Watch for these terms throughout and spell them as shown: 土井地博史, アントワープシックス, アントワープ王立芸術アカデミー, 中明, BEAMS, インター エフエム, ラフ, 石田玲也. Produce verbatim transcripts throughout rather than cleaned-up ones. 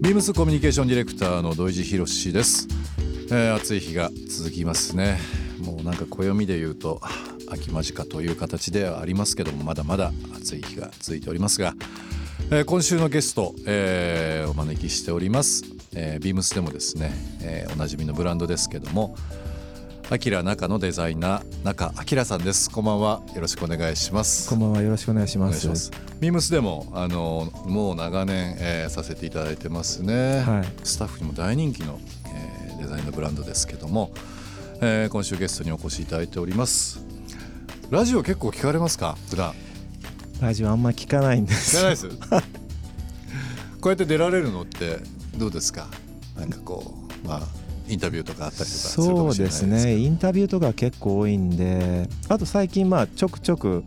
ビームス コミュニケーションディレクターの土井地博史です。えー、暑い日が続きますね。もうなんか暦で言うと秋間近という形ではありますけども、まだまだ暑い日が続いておりますが、えー、今週のゲスト、えー、お招きしております。えー、ビームス でもですね、えー、おなじみのブランドですけども、明中のデザイナー中明さんです。こんばんは、よろしくお願いします。こんばんは、よろしくお願いします。ビームス でもあのもう長年、えー、させていただいてますね。はい、スタッフにも大人気の、えー、デザインのブランドですけども、えー、今週ゲストにお越しいただいております。ラジオ結構聞かれますか？普段ラジオあんま聞かないんです。聞かないですこうやって出られるのってどうですか？なんかこう、まあインタビューとかあったりとかするかもしれないですけど。そうですね、インタビューとか結構多いんで、あと最近まあちょくちょく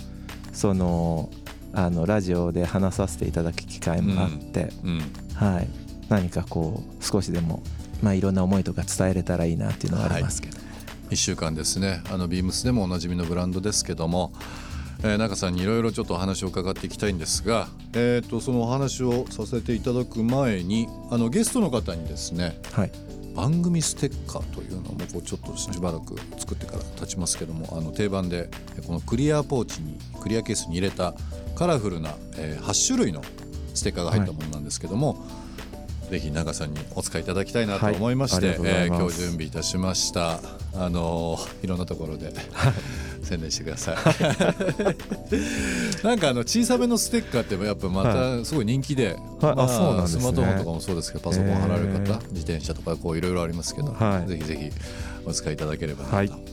そのあのラジオで話させていただく機会もあって、うんうん、はい、何かこう少しでもまあいろんな思いとか伝えれたらいいなっていうのがありますけど、はい、いっしゅうかんですね、あのビームス でもおなじみのブランドですけども、えー、中さんにいろいろちょっとお話を伺っていきたいんですが、えー、とそのお話をさせていただく前に、あのゲストの方にですね、はい、番組ステッカーというのもこうちょっとしばらく作ってから経ちますけども、あの定番でこのクリアポーチにクリアケースに入れたカラフルなはちしゅるいのステッカーが入ったものなんですけども、はい、ぜひ長さんにお使いいただきたいなと思いまして、はい、えー、今日準備いたしました。あのー、いろんなところで宣伝してくださいなんかあの小さめのステッカーってやっぱまたすごい人気で、はい、まあ、あ、そうなんですね。スマートフォンとかもそうですけど、パソコン貼られる方、えー、自転車とかこういろいろありますけど、はい、ぜひぜひお使いいただければなと思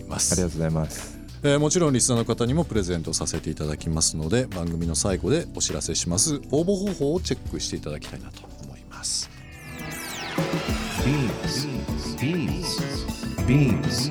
います。はい、ありがとうございます。えー、もちろんリスナーの方にもプレゼントさせていただきますので、番組の最後でお知らせします。応募方法をチェックしていただきたいなと思います。 ビームス ビームス ビームス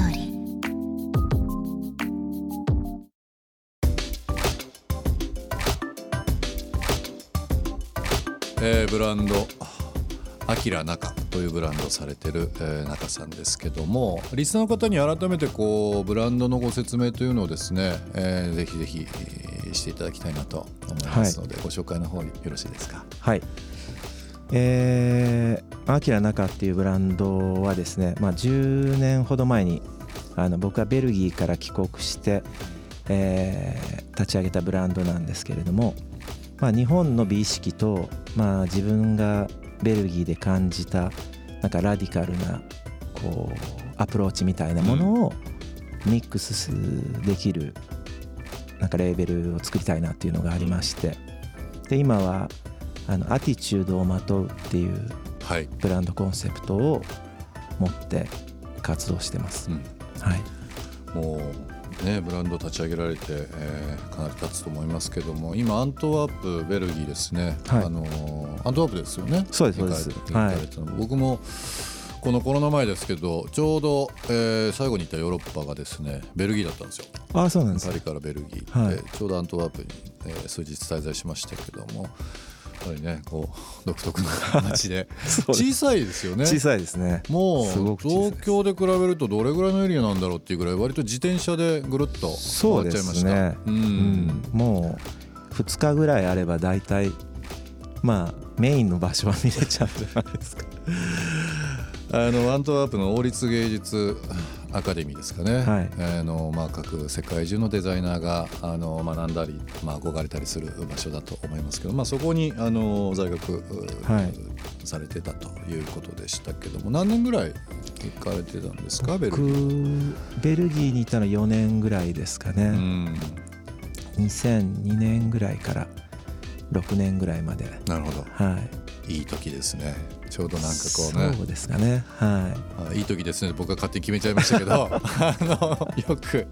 ーリー。えー、ブランド明中というブランドをされている、えー、中さんですけども、リスナーの方に改めてこうブランドのご説明というのをですね、えー、ぜひぜひ、えー、していただきたいなと思いますので、はい、ご紹介の方によろしいですか？はい、えー、明中っていうブランドはですね、まあ、じゅうねんほど前にあの僕はベルギーから帰国して、えー、立ち上げたブランドなんですけれども、まあ、日本の美意識と、まあ、自分がベルギーで感じたなんかラディカルなこうアプローチみたいなものをミックスできるなんかレーベルを作りたいなっていうのがありまして、で今はあのアティチュードをまとうっていうブランドコンセプトを持って活動してます。うん、はい、もうね、ブランド立ち上げられて、えー、かなり経つと思いますけども、今アントワープベルギーですね、はい、あのー、アントワープですよね。そうです、そうです、はい、僕もこのコロナ前ですけど、ちょうど、えー、最後に行ったヨーロッパがですねベルギーだったんですよ。あ、そうなんです。パリからベルギー、はい、えー、ちょうどアントワープに、えー、数日滞在しましたけども、やっぱりね、こう独特な街で小さいですよね。小さいですね。もう東京で比べるとどれぐらいのエリアなんだろうっていうぐらい、割と自転車でぐるっと回っちゃいました。そうですね、うんうん、もうふつかぐらいあれば大体、まあ、メインの場所は見れちゃうんじゃないですかあのアントワープの王立芸術アカデミーですかね、はい、えーのまあ、各世界中のデザイナーがあの学んだり、まあ、憧れたりする場所だと思いますけど、まあ、そこにあの在学、はい、されてたということでしたけども、何年ぐらい行かれてたんですか？ベルギー。ベルギーにいたのよねんぐらいですかね。うん、にせんにねんぐらいからろくねんぐらいまで。なるほど、はい、いい時ですね。ちょうどなんかこうね、そうですかね、はい、いい時ですね。僕は勝手に決めちゃいましたけどあのよく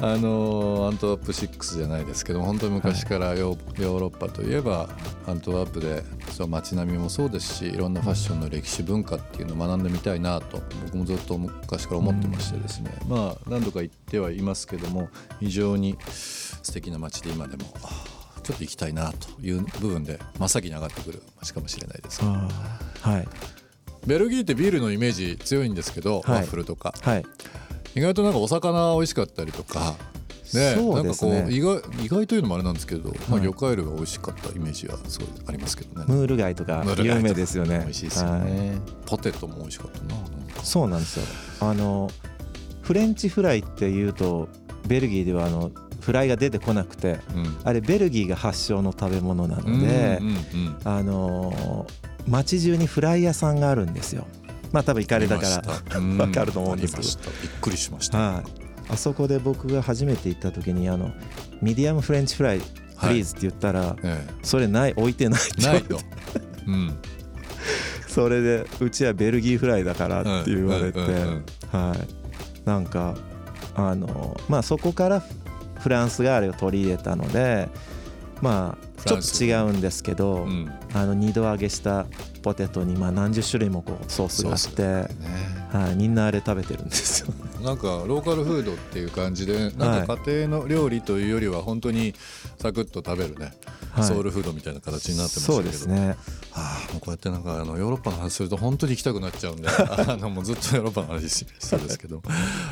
あのアントワープシックスじゃないですけど、本当に昔からヨ ー,、はい、ヨーロッパといえばアントワープで、その街並みもそうですし、いろんなファッションの歴史文化っていうのを学んでみたいなと僕もずっと昔から思ってましてですね、うん、まあ何度か行ってはいますけども、非常に素敵な街で、今でもちょっと行きたいなという部分で真っ先に上がってくる街かもしれないですけど、はい、ベルギーってビールのイメージ強いんですけど、はい、ワッフルとか、はい、意外となんかお魚美味しかったりとか、ね、そうですね、なんかこう意外、意外というのもあれなんですけど、はい、まあ、魚介類が美味しかったイメージはすごいありますけどね。ムール貝とか有名ですよね。美味しいですよね、はい、ポテトも美味しかったな。なんかそうなんですよ、あのフレンチフライっていうとベルギーではあのフライが出てこなくて、うん、あれベルギーが発祥の食べ物なので、うんうんうん、あの街中にフライ屋さんがあるんですよ。まあ多分行かれたから分かると思うんですけど、びっくりしました、はい、あそこで僕が初めて行った時にあのミディアムフレンチフライプリーズって言ったら、はい、ええ、それない、置いてないってないよ、うん、それでうちはベルギーフライだからって言われて、はい、なんかあのまあそこからフランスがあれを取り入れたので、まあちょっと違うんですけど、うん、あの二度揚げしたポテトにまあ何十種類もこうソースがあって、ね、はい、みんなあれ食べてるんですよ。なんかローカルフードっていう感じで、なんか家庭の料理というよりは本当にサクッと食べるね、はい、ソウルフードみたいな形になってますけど、そうですね、はあ、もうこうやってなんかあのヨーロッパの話すると本当に行きたくなっちゃうんであのもうずっとヨーロッパの話してるんですけど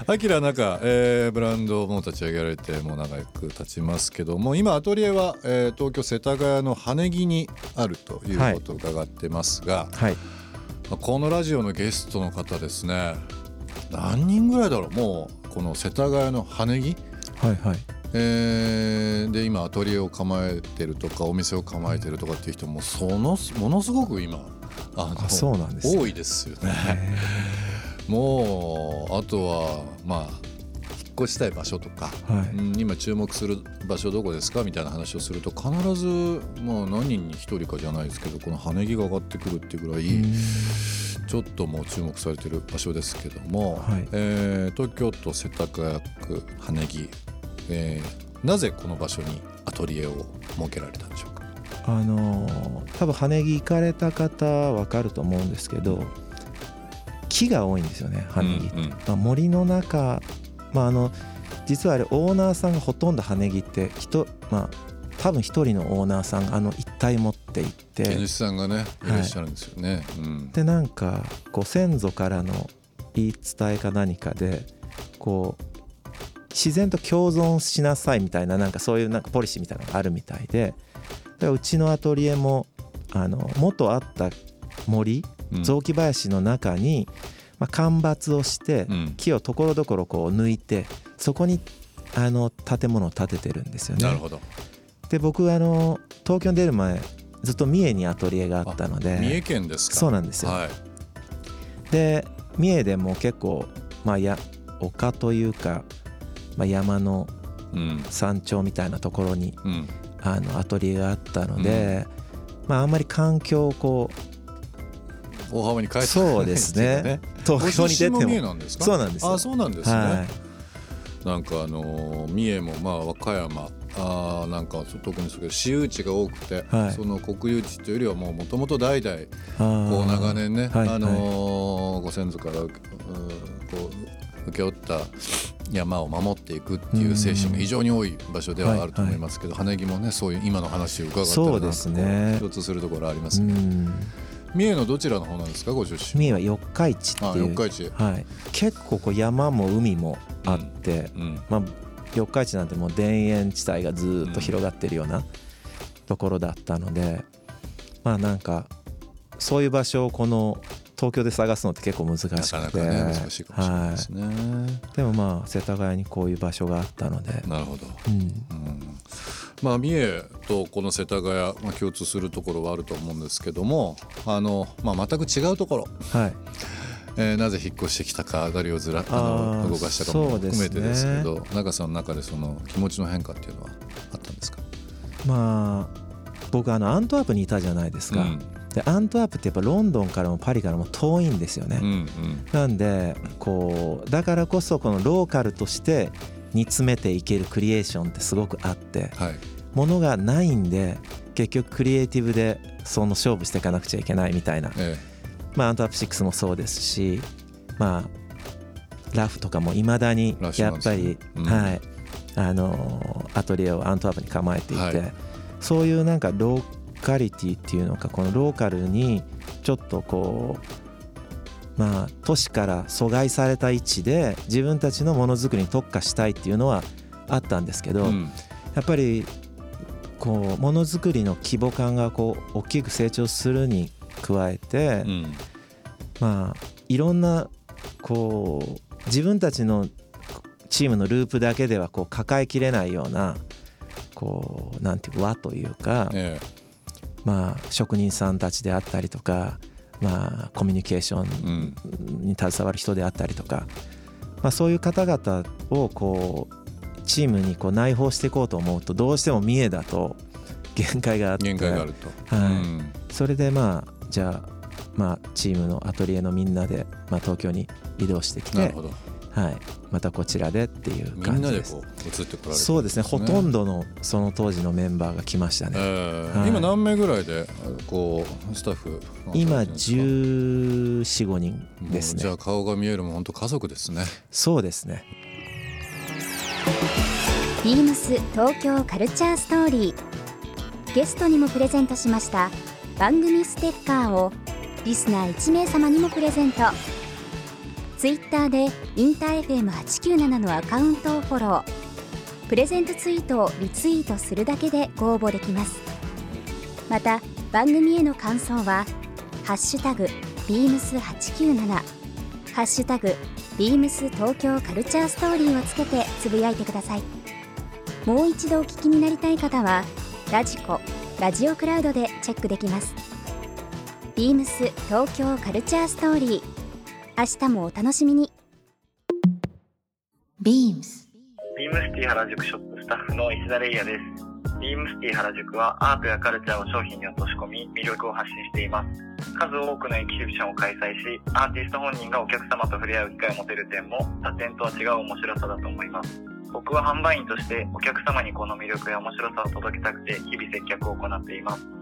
アキラなんか、えー、ブランドをもう立ち上げられてもう長く経ちますけども、今アトリエは、えー、東京世田谷の羽木にあるということを伺ってますが、はいはい、このラジオのゲストの方ですね、何人ぐらいだろう、もうこの世田谷の羽木、はいはい、えー、で今アトリエを構えてるとかお店を構えてるとかっていう人もそのものすごく今あのあそうなんです、ね、多いですよね。もうあとはまあ引っ越したい場所とか、はい、うん、今注目する場所どこですかみたいな話をすると必ず、まあ、何人にひとりかじゃないですけどこの羽木が上がってくるっていうぐらいちょっともう注目されてる場所ですけども、はい、えー、東京都世田谷区羽木、えー、なぜこの場所にアトリエを設けられたんでしょうか。あのー、多分羽木行かれた方分かると思うんですけど、木が多いんですよね羽木って、うんうん、まあ、森の中、まあ、あの実はあれオーナーさんがほとんど羽木って人、まあ多分一人のオーナーさんがあの一帯持って行って地主さんがねいらっしゃるんですよね、はい、うん、でなんかこう先祖からの言い伝えか何かでこう自然と共存しなさいみたいな、なんかそういうなんかポリシーみたいなのがあるみたいで、だからうちのアトリエもあの元あった森、雑木林の中に、まあ、間伐をして木をところどころこう抜いてそこにあの建物を建ててるんですよね。なるほど。で僕あの東京に出る前ずっと三重にアトリエがあったので、三重県ですか。そうなんですよ、はい、で三重でも結構、まあ、や丘というか、まあ、山の山頂みたいなところに、うん、あのアトリエがあったので、うん、まあ、あんまり環境をこう大幅に変えてそうですね東京に出ても三重なんですか。そうなんですよ。あ、そうなんですね、はい、なんかあのー、三重もまあ和歌山あなんか特にそうけど私有地が多くて、はい、その国有地というよりはもともと代々こう長年ね、あ、はい、あのー、ご先祖からうこう受け負った山を守っていくっていう精神が非常に多い場所ではあると思いますけど、羽木もねそういう今の話を伺ったらなんか共通するところありますね。うん、三重のどちらの方なんですかご出身。三重は四日市っていう、あ四日市、はい、結構こう山も海もあって、うんうん、まあ四日市なんてもう田園地帯がずっと広がってるようなところだったので、うん、まあなんかそういう場所をこの東京で探すのって結構難しくて、なかなか、ね、難しいかもしれないですね、はい、でもまあ世田谷にこういう場所があったので。なるほど、うんうん、まあ、三重とこの世田谷、まあ、共通するところはあると思うんですけども、あの、まあ、全く違うところ、はい、えー、なぜ引っ越してきたか、誰をずらあの動かしたかも含めてですけど、中さんの中でその気持ちの変化っていうのはあったんですか。まあ僕あのアントワープにいたじゃないですか、うん、でアントワープってやっぱロンドンからもパリからも遠いんですよね、うんうん、なんでこうだからこそこのローカルとして煮詰めていけるクリエーションってすごくあって、はい、ものがないんで結局クリエイティブでその勝負していかなくちゃいけないみたいな、ええ、まあアントラップシックスもそうですし、まあラフとかもいまだにやっぱり、うん、はい、あのアトリエをアントラップに構えていて、はい、そういうなんかローカリティっていうのか、このローカルにちょっとこう、まあ都市から阻害された位置で自分たちのものづくりに特化したいっていうのはあったんですけど、うん、やっぱりこうものづくりの規模感がこう大きく成長するに加えて、うん、まあいろんなこう自分たちのチームのループだけではこう抱えきれないようなこうなんていう輪というか、ええ、まあ職人さんたちであったりとか、まあコミュニケーションに携わる人であったりとか、うん、まあそういう方々をこうチームにこう内包していこうと思うとどうしても三重だと限界があって、限界があると、はい、うん、それでまあじゃあ、まあ、チームのアトリエのみんなで、まあ、東京に移動してきて、なるほど、はい、またこちらでっていう感じです。みんなでこう移ってこられる、ね、そうですね、ほとんどのその当時のメンバーが来ましたね、えーはい、今何名ぐらいでこうスタッフ今じゅうよん、ごにんですね。じゃあ顔が見えるも本当家族ですね。そうですね。 ビームス 東京カルチャーストーリー、ゲストにもプレゼントしました番組ステッカーをリスナーいちめいさまにもプレゼント。ツイッターでインター エフエムはちきゅうなな のアカウントをフォロー、プレゼントツイートをリツイートするだけでご応募できます。また番組への感想はハッシュタグ ビームスはちきゅうなな、 ハッシュタグ ビームス 東京カルチャーストーリーをつけてつぶやいてください。もう一度お聞きになりたい方はラジコラジオクラウドでチェックできます。 ビームス 東京カルチャーストーリー、明日もお楽しみに。 ビームス ビームスティ原宿ショップスタッフの石田玲也です。 ビームスティ原宿はアートやカルチャーを商品に落とし込み魅力を発信しています。数多くのエキシビションを開催し、アーティスト本人がお客様と触れ合う機会を持てる点も他店とは違う面白さだと思います。僕は販売員としてお客様にこの魅力や面白さを届けたくて日々接客を行っています。